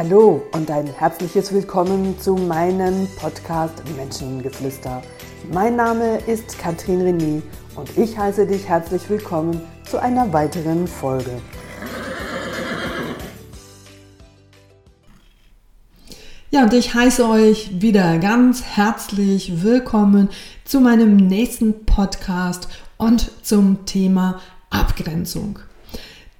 Hallo und ein herzliches Willkommen zu meinem Podcast Menschengeflüster. Mein Name ist Kathrin René und ich heiße dich herzlich willkommen zu einer weiteren Folge. Ja, und ich heiße euch wieder ganz herzlich willkommen zu meinem nächsten Podcast und zum Thema Abgrenzung.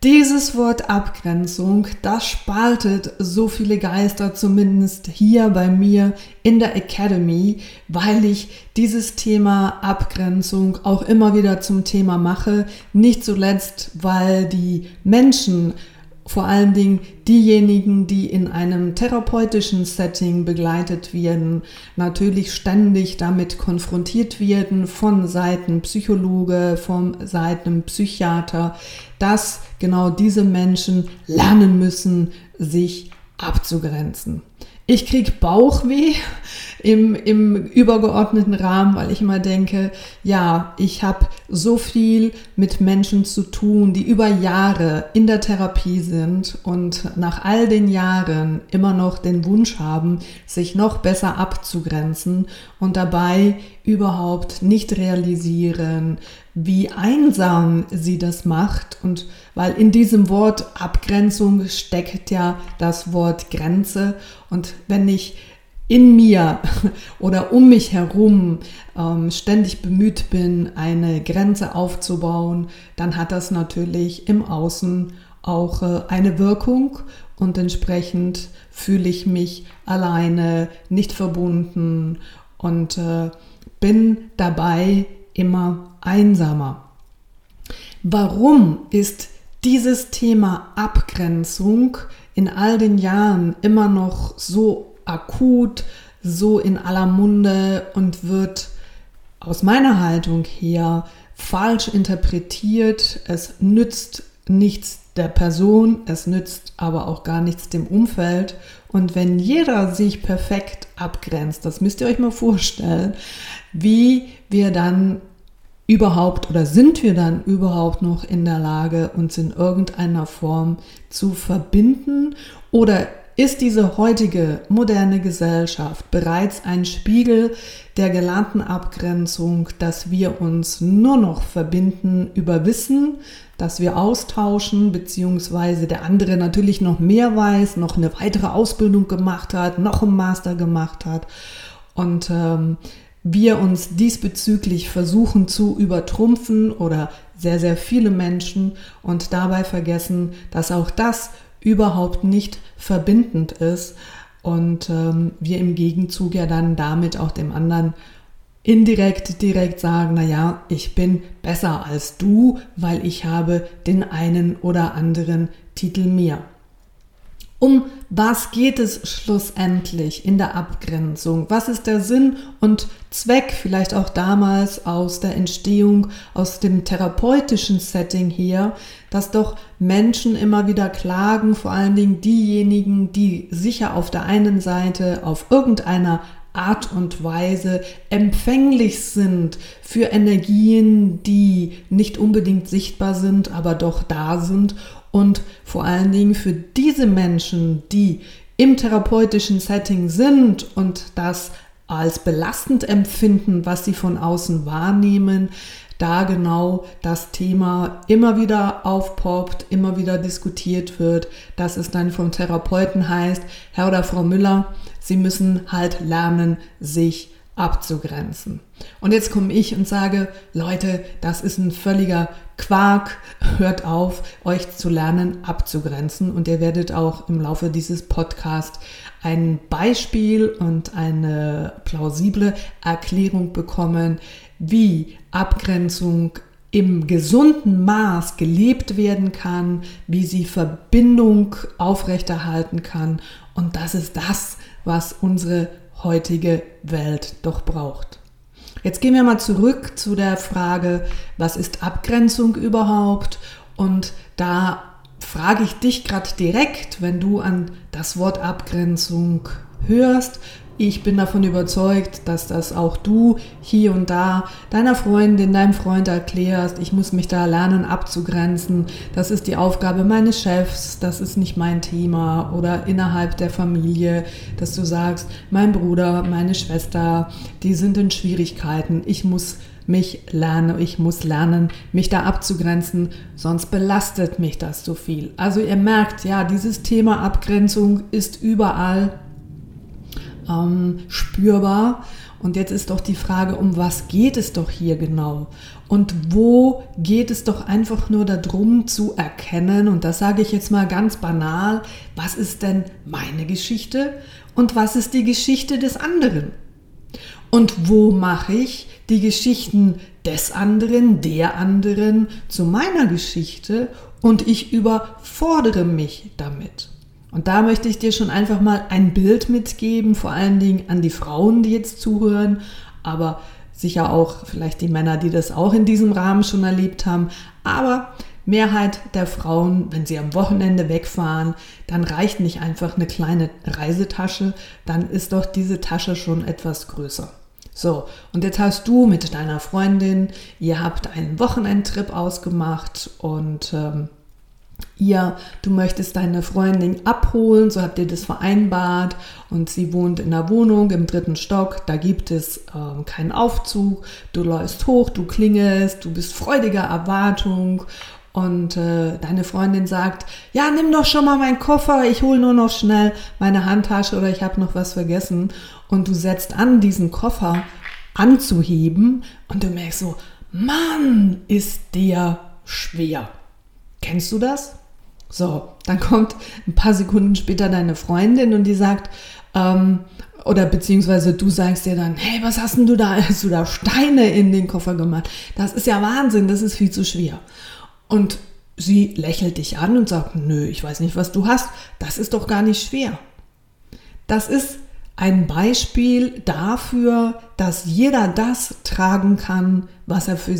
Dieses Wort Abgrenzung, das spaltet so viele Geister, zumindest hier bei mir in der Academy, weil ich dieses Thema Abgrenzung auch immer wieder zum Thema mache. Nicht zuletzt, weil die Menschen, vor allen Dingen diejenigen, die in einem therapeutischen Setting begleitet werden, natürlich ständig damit konfrontiert werden von Seiten Psychologe, von Seiten Psychiater, dass genau diese Menschen lernen müssen, sich abzugrenzen. Ich kriege Bauchweh im übergeordneten Rahmen, weil ich immer denke, ja, ich habe so viel mit Menschen zu tun, die über Jahre in der Therapie sind und nach all den Jahren immer noch den Wunsch haben, sich noch besser abzugrenzen und dabei überhaupt nicht realisieren, wie einsam sie das macht, und weil in diesem Wort Abgrenzung steckt ja das Wort Grenze, und wenn ich in mir oder um mich herum ständig bemüht bin, eine Grenze aufzubauen, dann hat das natürlich im Außen auch eine Wirkung und entsprechend fühle ich mich alleine, nicht verbunden und bin dabei immer einsamer. Warum ist dieses Thema Abgrenzung in all den Jahren immer noch so akut, so in aller Munde und wird aus meiner Haltung her falsch interpretiert? Es nützt nichts der Person, es nützt aber auch gar nichts dem Umfeld. Und wenn jeder sich perfekt abgrenzt, das müsst ihr euch mal vorstellen, wie wir dann überhaupt oder sind wir dann überhaupt noch in der Lage, uns in irgendeiner Form zu verbinden? Oder ist diese heutige moderne Gesellschaft bereits ein Spiegel der gelernten Abgrenzung, dass wir uns nur noch verbinden über Wissen, dass wir austauschen, beziehungsweise der andere natürlich noch mehr weiß, noch eine weitere Ausbildung gemacht hat, noch einen Master gemacht hat und wir uns diesbezüglich versuchen zu übertrumpfen, oder sehr, sehr viele Menschen, und dabei vergessen, dass auch das überhaupt nicht verbindend ist und wir im Gegenzug ja dann damit auch dem anderen indirekt, direkt sagen, naja, ich bin besser als du, weil ich habe den einen oder anderen Titel mehr. Um was geht es schlussendlich in der Abgrenzung? Was ist der Sinn und Zweck, vielleicht auch damals aus der Entstehung, aus dem therapeutischen Setting her, dass doch Menschen immer wieder klagen, vor allen Dingen diejenigen, die sicher auf der einen Seite auf irgendeiner Art und Weise empfänglich sind für Energien, die nicht unbedingt sichtbar sind, aber doch da sind. Und vor allen Dingen für diese Menschen, die im therapeutischen Setting sind und das als belastend empfinden, was sie von außen wahrnehmen, da genau das Thema immer wieder aufpoppt, immer wieder diskutiert wird, dass es dann vom Therapeuten heißt, Herr oder Frau Müller, Sie müssen halt lernen, sich abzugrenzen. Und jetzt komme ich und sage, Leute, das ist ein völliger Quark, hört auf, euch zu lernen, abzugrenzen. Und ihr werdet auch im Laufe dieses Podcasts ein Beispiel und eine plausible Erklärung bekommen, wie Abgrenzung im gesunden Maß gelebt werden kann, wie sie Verbindung aufrechterhalten kann. Und das ist das, was unsere heutige Welt doch braucht. Jetzt gehen wir mal zurück zu der Frage, was ist Abgrenzung überhaupt? Und da frage ich dich gerade direkt, wenn du an das Wort Abgrenzung hörst, Ich bin davon überzeugt, dass das auch du hier und da deiner Freundin, deinem Freund erklärst. Ich muss mich da lernen abzugrenzen. Das ist die Aufgabe meines Chefs. Das ist nicht mein Thema. Oder innerhalb der Familie, dass du sagst, mein Bruder, meine Schwester, die sind in Schwierigkeiten. Ich muss lernen, mich da abzugrenzen, sonst belastet mich das so viel. Also ihr merkt, ja, dieses Thema Abgrenzung ist überall spürbar. Und jetzt ist doch die Frage, um was geht es doch hier genau? Und wo geht es doch einfach nur darum zu erkennen, und das sage ich jetzt mal ganz banal, was ist denn meine Geschichte und was ist die Geschichte des anderen? Und wo mache ich die Geschichten des anderen, der anderen zu meiner Geschichte und ich überfordere mich damit? Und da möchte ich dir schon einfach mal ein Bild mitgeben, vor allen Dingen an die Frauen, die jetzt zuhören, aber sicher auch vielleicht die Männer, die das auch in diesem Rahmen schon erlebt haben. Aber Mehrheit der Frauen, wenn sie am Wochenende wegfahren, dann reicht nicht einfach eine kleine Reisetasche, dann ist doch diese Tasche schon etwas größer. So, und jetzt hast du mit deiner Freundin, ihr habt einen Wochenendtrip ausgemacht und du möchtest deine Freundin abholen, so habt ihr das vereinbart und sie wohnt in der Wohnung im 3. Stock, da gibt es keinen Aufzug, du läufst hoch, du klingelst, du bist freudiger Erwartung und deine Freundin sagt, ja, nimm doch schon mal meinen Koffer, ich hole nur noch schnell meine Handtasche oder ich habe noch was vergessen und du setzt an, diesen Koffer anzuheben und du merkst so, Mann, ist der schwer. Kennst du das? So, dann kommt ein paar Sekunden später deine Freundin und die sagt, oder beziehungsweise du sagst dir dann, hey, was hast denn du da? Hast du da Steine in den Koffer gemacht? Das ist ja Wahnsinn, das ist viel zu schwer. Und sie lächelt dich an und sagt, nö, ich weiß nicht, was du hast. Das ist doch gar nicht schwer. Das ist ein Beispiel dafür, dass jeder das tragen kann, was er für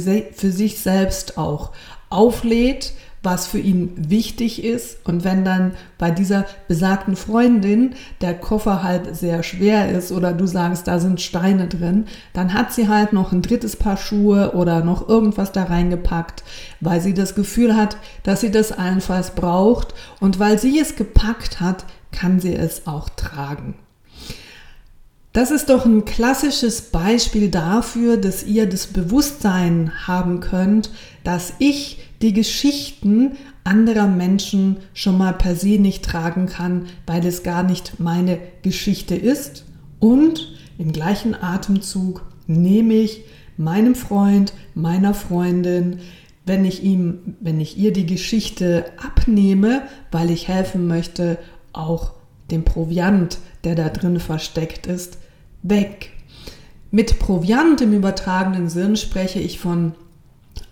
sich selbst auch auflädt, was für ihn wichtig ist. Und wenn dann bei dieser besagten Freundin der Koffer halt sehr schwer ist oder du sagst, da sind Steine drin, dann hat sie halt noch ein 3. Paar Schuhe oder noch irgendwas da reingepackt, weil sie das Gefühl hat, dass sie das allenfalls braucht. Und weil sie es gepackt hat, kann sie es auch tragen. Das ist doch ein klassisches Beispiel dafür, dass ihr das Bewusstsein haben könnt, dass ich die Geschichten anderer Menschen schon mal per se nicht tragen kann, weil es gar nicht meine Geschichte ist. Und im gleichen Atemzug nehme ich meinem Freund, meiner Freundin, wenn ich ihr die Geschichte abnehme, weil ich helfen möchte, auch den Proviant, der da drin versteckt ist, weg. Mit Proviant im übertragenen Sinn spreche ich von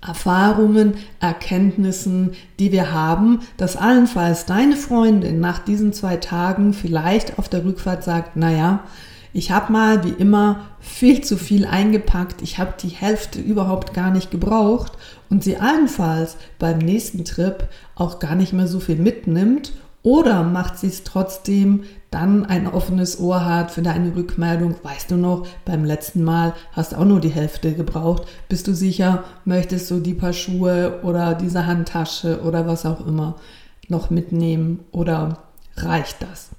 Erfahrungen, Erkenntnissen, die wir haben, dass allenfalls deine Freundin nach diesen 2 Tagen vielleicht auf der Rückfahrt sagt, naja, ich habe mal wie immer viel zu viel eingepackt, ich habe die Hälfte überhaupt gar nicht gebraucht und sie allenfalls beim nächsten Trip auch gar nicht mehr so viel mitnimmt oder macht sie es trotzdem, dann ein offenes Ohr hat für deine Rückmeldung. Weißt du noch, beim letzten Mal hast du auch nur die Hälfte gebraucht. Bist du sicher, möchtest du die paar Schuhe oder diese Handtasche oder was auch immer noch mitnehmen oder reicht das?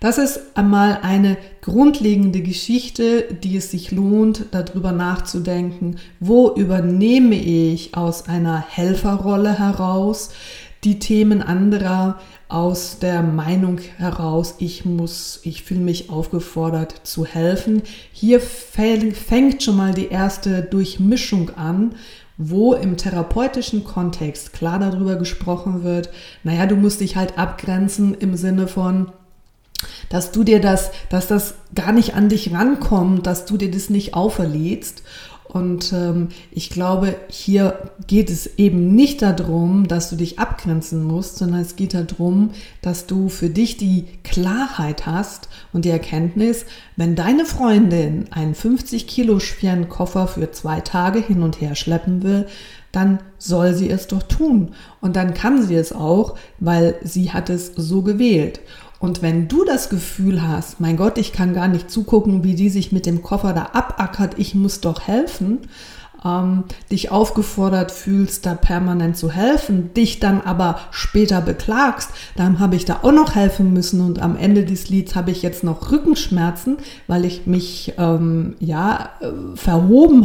Das ist einmal eine grundlegende Geschichte, die es sich lohnt, darüber nachzudenken. Wo übernehme ich aus einer Helferrolle heraus die Themen anderer aus der Meinung heraus, ich fühle mich aufgefordert zu helfen. Hier fängt schon mal die erste Durchmischung an, wo im therapeutischen Kontext klar darüber gesprochen wird, naja, du musst dich halt abgrenzen im Sinne von, dass das gar nicht an dich rankommt, dass du dir das nicht auferlegst. Und ich glaube, hier geht es eben nicht darum, dass du dich abgrenzen musst, sondern es geht darum, dass du für dich die Klarheit hast und die Erkenntnis, wenn deine Freundin einen 50 Kilo schweren Koffer für 2 Tage hin und her schleppen will, dann soll sie es doch tun. Und dann kann sie es auch, weil sie hat es so gewählt. Und wenn du das Gefühl hast, mein Gott, ich kann gar nicht zugucken, wie die sich mit dem Koffer da abackert, ich muss doch helfen, dich aufgefordert fühlst, da permanent zu helfen, dich dann aber später beklagst, dann habe ich da auch noch helfen müssen und am Ende des Lieds habe ich jetzt noch Rückenschmerzen, weil ich mich verhoben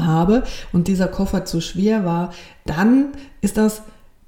habe und dieser Koffer zu schwer war, dann ist das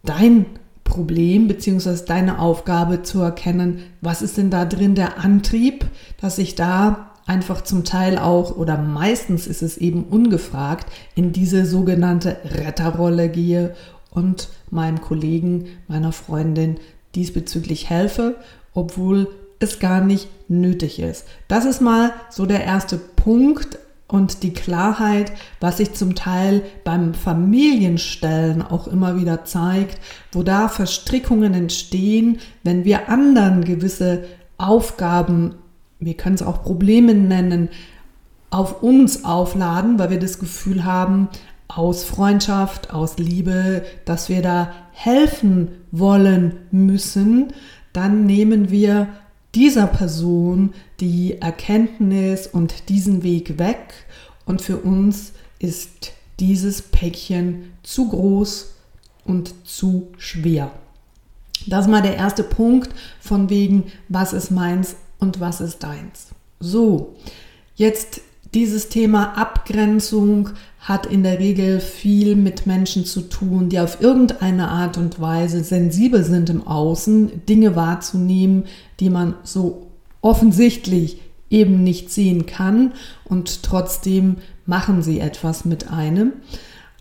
dein Problem beziehungsweise deine Aufgabe zu erkennen, was ist denn da drin der Antrieb, dass ich da einfach zum Teil auch oder meistens ist es eben ungefragt, in diese sogenannte Retterrolle gehe und meinem Kollegen, meiner Freundin diesbezüglich helfe, obwohl es gar nicht nötig ist. Das ist mal so der erste Punkt und die Klarheit, was sich zum Teil beim Familienstellen auch immer wieder zeigt, wo da Verstrickungen entstehen, wenn wir anderen gewisse Aufgaben, wir können es auch Probleme nennen, auf uns aufladen, weil wir das Gefühl haben, aus Freundschaft, aus Liebe, dass wir da helfen wollen müssen, dann nehmen wir dieser Person die Erkenntnis und diesen Weg weg und für uns ist dieses Päckchen zu groß und zu schwer. Das ist mal der erste Punkt von wegen, was ist meins und was ist deins? So, jetzt dieses Thema Abgrenzung hat in der Regel viel mit Menschen zu tun, die auf irgendeine Art und Weise sensibel sind im Außen, Dinge wahrzunehmen, die man so offensichtlich eben nicht sehen kann und trotzdem machen sie etwas mit einem.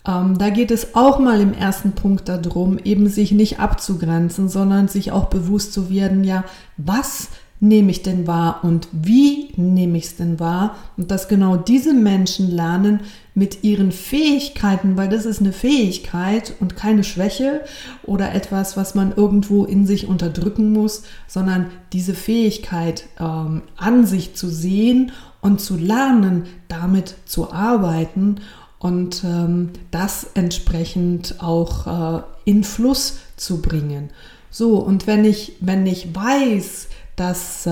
Da geht es auch mal im ersten Punkt darum, eben sich nicht abzugrenzen, sondern sich auch bewusst zu werden, ja, was nehme ich denn wahr und wie nehme ich es denn wahr? Und dass genau diese Menschen lernen mit ihren Fähigkeiten, weil das ist eine Fähigkeit und keine Schwäche oder etwas, was man irgendwo in sich unterdrücken muss, sondern diese Fähigkeit an sich zu sehen und zu lernen, damit zu arbeiten und das entsprechend auch in Fluss zu bringen. So, und wenn ich weiß, dass,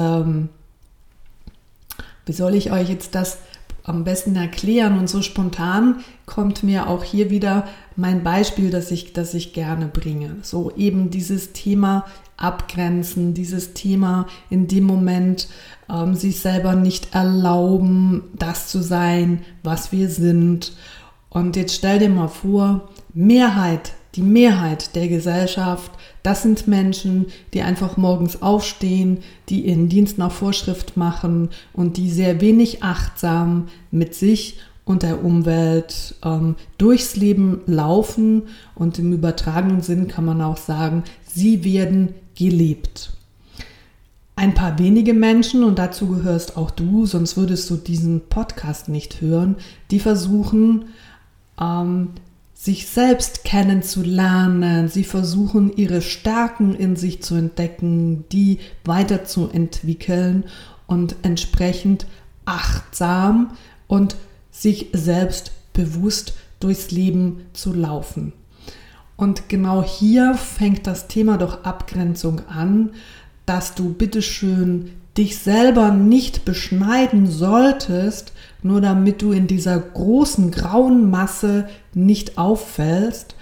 wie soll ich euch jetzt das am besten erklären? Und so spontan kommt mir auch hier wieder mein Beispiel, das ich gerne bringe. So eben dieses Thema Abgrenzen, dieses Thema in dem Moment sich selber nicht erlauben, das zu sein, was wir sind. Und jetzt stell dir mal vor, die Mehrheit der Gesellschaft, das sind Menschen, die einfach morgens aufstehen, die ihren Dienst nach Vorschrift machen und die sehr wenig achtsam mit sich und der Umwelt durchs Leben laufen. Und im übertragenen Sinn kann man auch sagen, sie werden gelebt. Ein paar wenige Menschen, und dazu gehörst auch du, sonst würdest du diesen Podcast nicht hören, die versuchen, sich selbst kennenzulernen, sie versuchen, ihre Stärken in sich zu entdecken, die weiterzuentwickeln und entsprechend achtsam und sich selbst bewusst durchs Leben zu laufen. Und genau hier fängt das Thema doch Abgrenzung an, dass du bitteschön dich selber nicht beschneiden solltest, nur damit du in dieser großen grauen Masse nicht auffällst.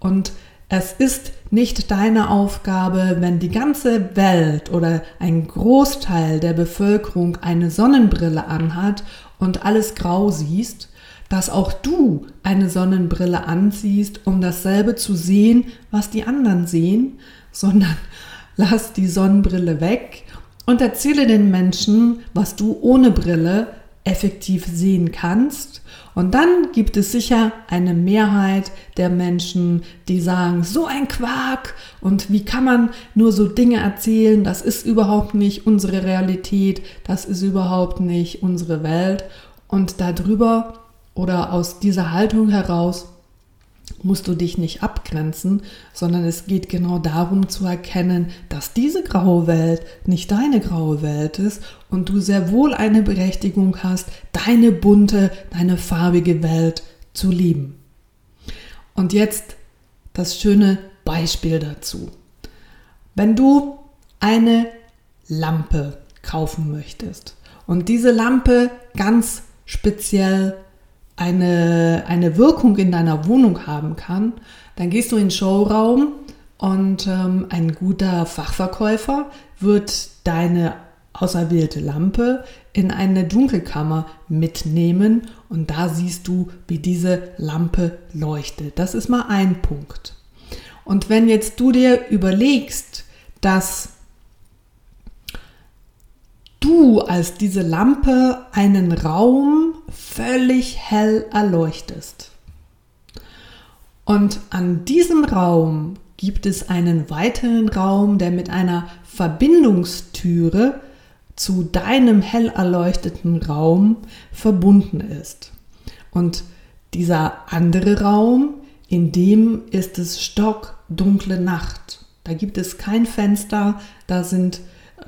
Und es ist nicht deine Aufgabe, wenn die ganze Welt oder ein Großteil der Bevölkerung eine Sonnenbrille anhat und alles grau siehst, dass auch du eine Sonnenbrille anziehst, um dasselbe zu sehen, was die anderen sehen, sondern lass die Sonnenbrille weg und erzähle den Menschen, was du ohne Brille effektiv sehen kannst. Und dann gibt es sicher eine Mehrheit der Menschen, die sagen, so ein Quark und wie kann man nur so Dinge erzählen, das ist überhaupt nicht unsere Realität, das ist überhaupt nicht unsere Welt. Und darüber oder aus dieser Haltung heraus musst du dich nicht abgrenzen, sondern es geht genau darum zu erkennen, dass diese graue Welt nicht deine graue Welt ist und du sehr wohl eine Berechtigung hast, deine bunte, deine farbige Welt zu lieben. Und jetzt das schöne Beispiel dazu. Wenn du eine Lampe kaufen möchtest. Und diese Lampe ganz speziell eine Wirkung in deiner Wohnung haben kann, dann gehst du in den Showraum und ein guter Fachverkäufer wird deine auserwählte Lampe in eine Dunkelkammer mitnehmen und da siehst du, wie diese Lampe leuchtet. Das ist mal ein Punkt. Und wenn jetzt du dir überlegst, dass du als diese Lampe einen Raum völlig hell erleuchtest und an diesem Raum gibt es einen weiteren Raum, der mit einer Verbindungstüre zu deinem hell erleuchteten Raum verbunden ist. Und dieser andere Raum, in dem ist es stockdunkle Nacht. Da gibt es kein Fenster, da sind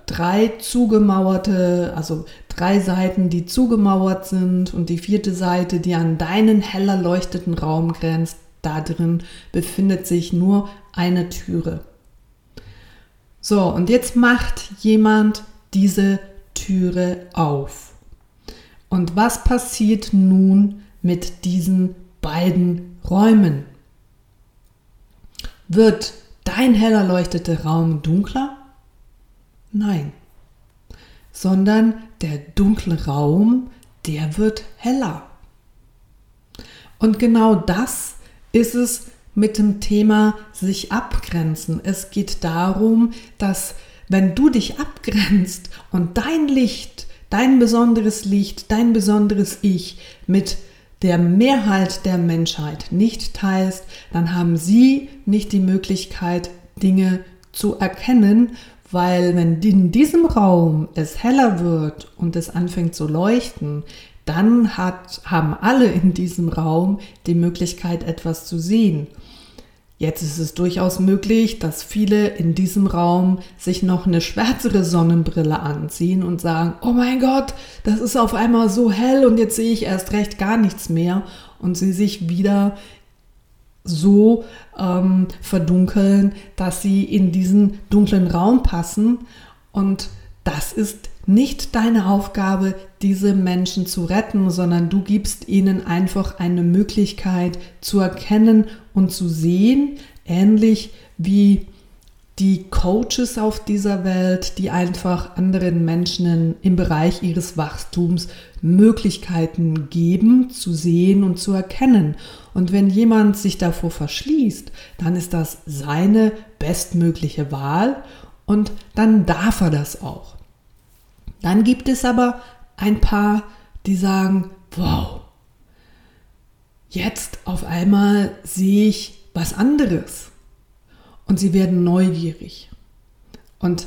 3 zugemauerte, also 3 Seiten, die zugemauert sind und die 4. Seite, die an deinen hell erleuchteten Raum grenzt. Da drin befindet sich nur eine Türe. So, und jetzt macht jemand diese Türe auf. Und was passiert nun mit diesen beiden Räumen? Wird dein hell erleuchteter Raum dunkler? Nein, sondern der dunkle Raum, der wird heller. Und genau das ist es mit dem Thema sich abgrenzen. Es geht darum, dass wenn du dich abgrenzt und dein Licht, dein besonderes Licht, dein besonderes Ich mit der Mehrheit der Menschheit nicht teilst, dann haben sie nicht die Möglichkeit, Dinge zu erkennen, weil wenn in diesem Raum es heller wird und es anfängt zu leuchten, dann haben alle in diesem Raum die Möglichkeit, etwas zu sehen. Jetzt ist es durchaus möglich, dass viele in diesem Raum sich noch eine schwärzere Sonnenbrille anziehen und sagen, oh mein Gott, das ist auf einmal so hell und jetzt sehe ich erst recht gar nichts mehr und sie sich wieder so verdunkeln, dass sie in diesen dunklen Raum passen und das ist nicht deine Aufgabe, diese Menschen zu retten, sondern du gibst ihnen einfach eine Möglichkeit zu erkennen und zu sehen, ähnlich wie die Coaches auf dieser Welt, die einfach anderen Menschen im Bereich ihres Wachstums Möglichkeiten geben, zu sehen und zu erkennen. Und wenn jemand sich davor verschließt, dann ist das seine bestmögliche Wahl und dann darf er das auch. Dann gibt es aber ein paar, die sagen, wow, jetzt auf einmal sehe ich was anderes und sie werden neugierig. Und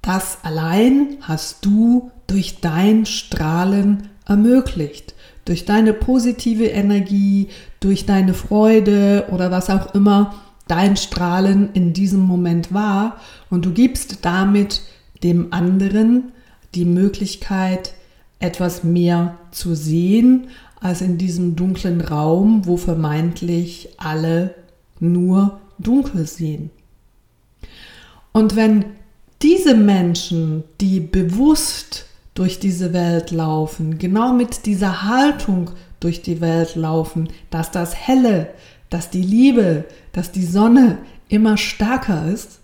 das allein hast du durch dein Strahlen ermöglicht, durch deine positive Energie, durch deine Freude oder was auch immer dein Strahlen in diesem Moment war und du gibst damit dem anderen die Möglichkeit, etwas mehr zu sehen, als in diesem dunklen Raum, wo vermeintlich alle nur dunkel sehen. Und wenn diese Menschen, die bewusst durch diese Welt laufen, genau mit dieser Haltung durch die Welt laufen, dass das Helle, dass die Liebe, dass die Sonne immer stärker ist,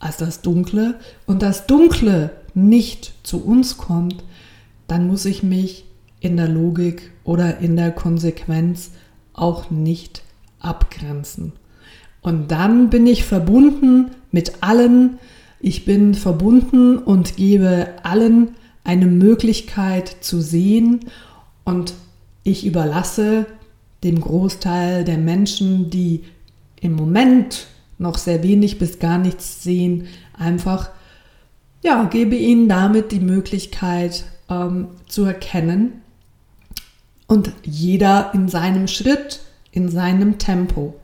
als das Dunkle und das Dunkle nicht zu uns kommt, dann muss ich mich in der Logik oder in der Konsequenz auch nicht abgrenzen. Und dann bin ich verbunden mit allen, ich bin verbunden und gebe allen eine Möglichkeit zu sehen und ich überlasse dem Großteil der Menschen, die im Moment noch sehr wenig bis gar nichts sehen, einfach, ja, gebe ihnen damit die Möglichkeit zu erkennen und jeder in seinem Schritt, in seinem Tempo.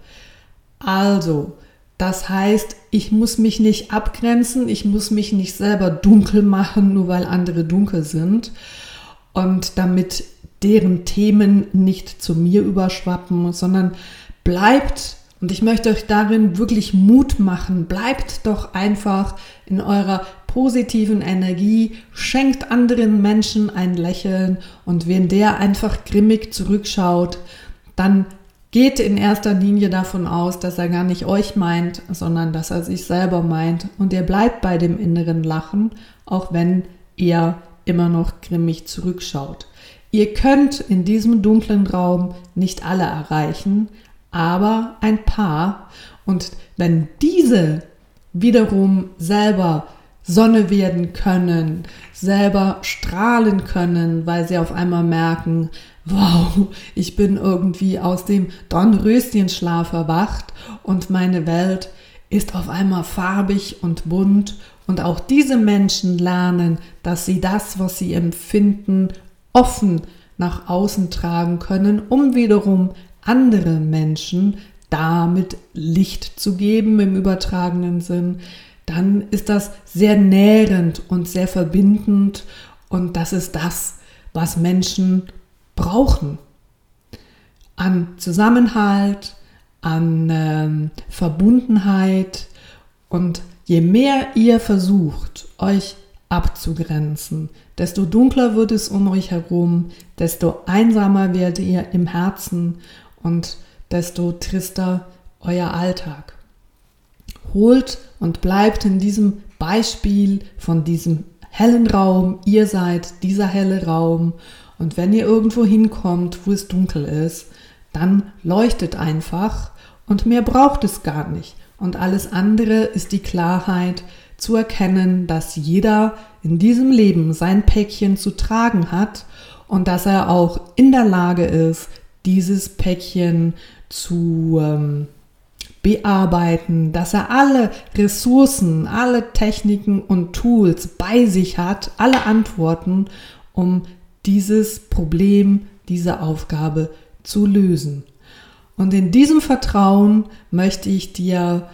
Also, das heißt, ich muss mich nicht abgrenzen, ich muss mich nicht selber dunkel machen, nur weil andere dunkel sind und damit deren Themen nicht zu mir überschwappen, sondern bleibt. Und ich möchte euch darin wirklich Mut machen. Bleibt doch einfach in eurer positiven Energie, schenkt anderen Menschen ein Lächeln, und wenn der einfach grimmig zurückschaut, dann geht in erster Linie davon aus, dass er gar nicht euch meint, sondern dass er sich selber meint, und ihr bleibt bei dem inneren Lachen, auch wenn ihr immer noch grimmig zurückschaut. Ihr könnt in diesem dunklen Raum nicht alle erreichen, aber ein paar, und wenn diese wiederum selber Sonne werden können, selber strahlen können, weil sie auf einmal merken, wow, ich bin irgendwie aus dem Dornröschenschlaf erwacht und meine Welt ist auf einmal farbig und bunt, und auch diese Menschen lernen, dass sie das, was sie empfinden, offen nach außen tragen können, um wiederum andere Menschen damit Licht zu geben im übertragenen Sinn, dann ist das sehr nährend und sehr verbindend, und das ist das, was Menschen brauchen. An Zusammenhalt, an Verbundenheit, und je mehr ihr versucht, euch abzugrenzen, desto dunkler wird es um euch herum, desto einsamer werdet ihr im Herzen und desto trister euer Alltag. Holt und bleibt in diesem Beispiel von diesem hellen Raum. Ihr seid dieser helle Raum, und wenn ihr irgendwo hinkommt, wo es dunkel ist, dann leuchtet einfach, und mehr braucht es gar nicht. Und alles andere ist die Klarheit zu erkennen, dass jeder in diesem Leben sein Päckchen zu tragen hat und dass er auch in der Lage ist, dieses Päckchen zu bearbeiten, dass er alle Ressourcen, alle Techniken und Tools bei sich hat, alle Antworten, um dieses Problem, diese Aufgabe zu lösen. Und in diesem Vertrauen möchte ich dir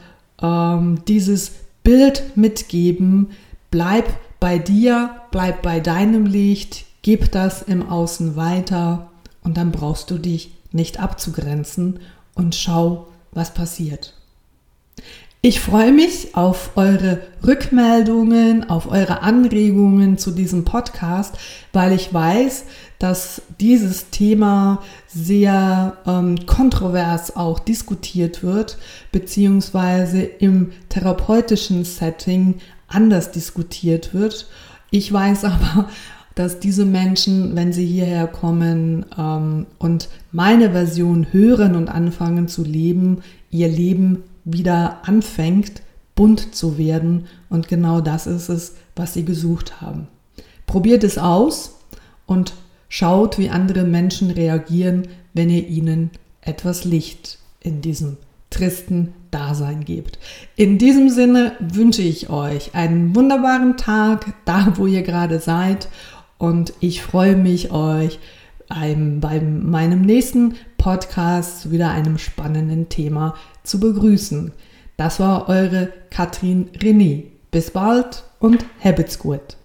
dieses Bild mitgeben: Bleib bei dir, bleib bei deinem Licht, gib das im Außen weiter, und dann brauchst du dich nicht abzugrenzen, und schau, was passiert. Ich freue mich auf eure Rückmeldungen, auf eure Anregungen zu diesem Podcast, weil ich weiß, dass dieses Thema sehr kontrovers auch diskutiert wird, beziehungsweise im therapeutischen Setting anders diskutiert wird. Ich weiß aber, dass diese Menschen, wenn sie hierher kommen und meine Version hören und anfangen zu leben, ihr Leben wieder anfängt, bunt zu werden. Und genau das ist es, was sie gesucht haben. Probiert es aus und schaut, wie andere Menschen reagieren, wenn ihr ihnen etwas Licht in diesem tristen Dasein gebt. In diesem Sinne wünsche ich euch einen wunderbaren Tag, da wo ihr gerade seid. Und ich freue mich, euch bei meinem nächsten Podcast zu wieder einem spannenden Thema zu begrüßen. Das war eure Kathrin René. Bis bald und habt's gut.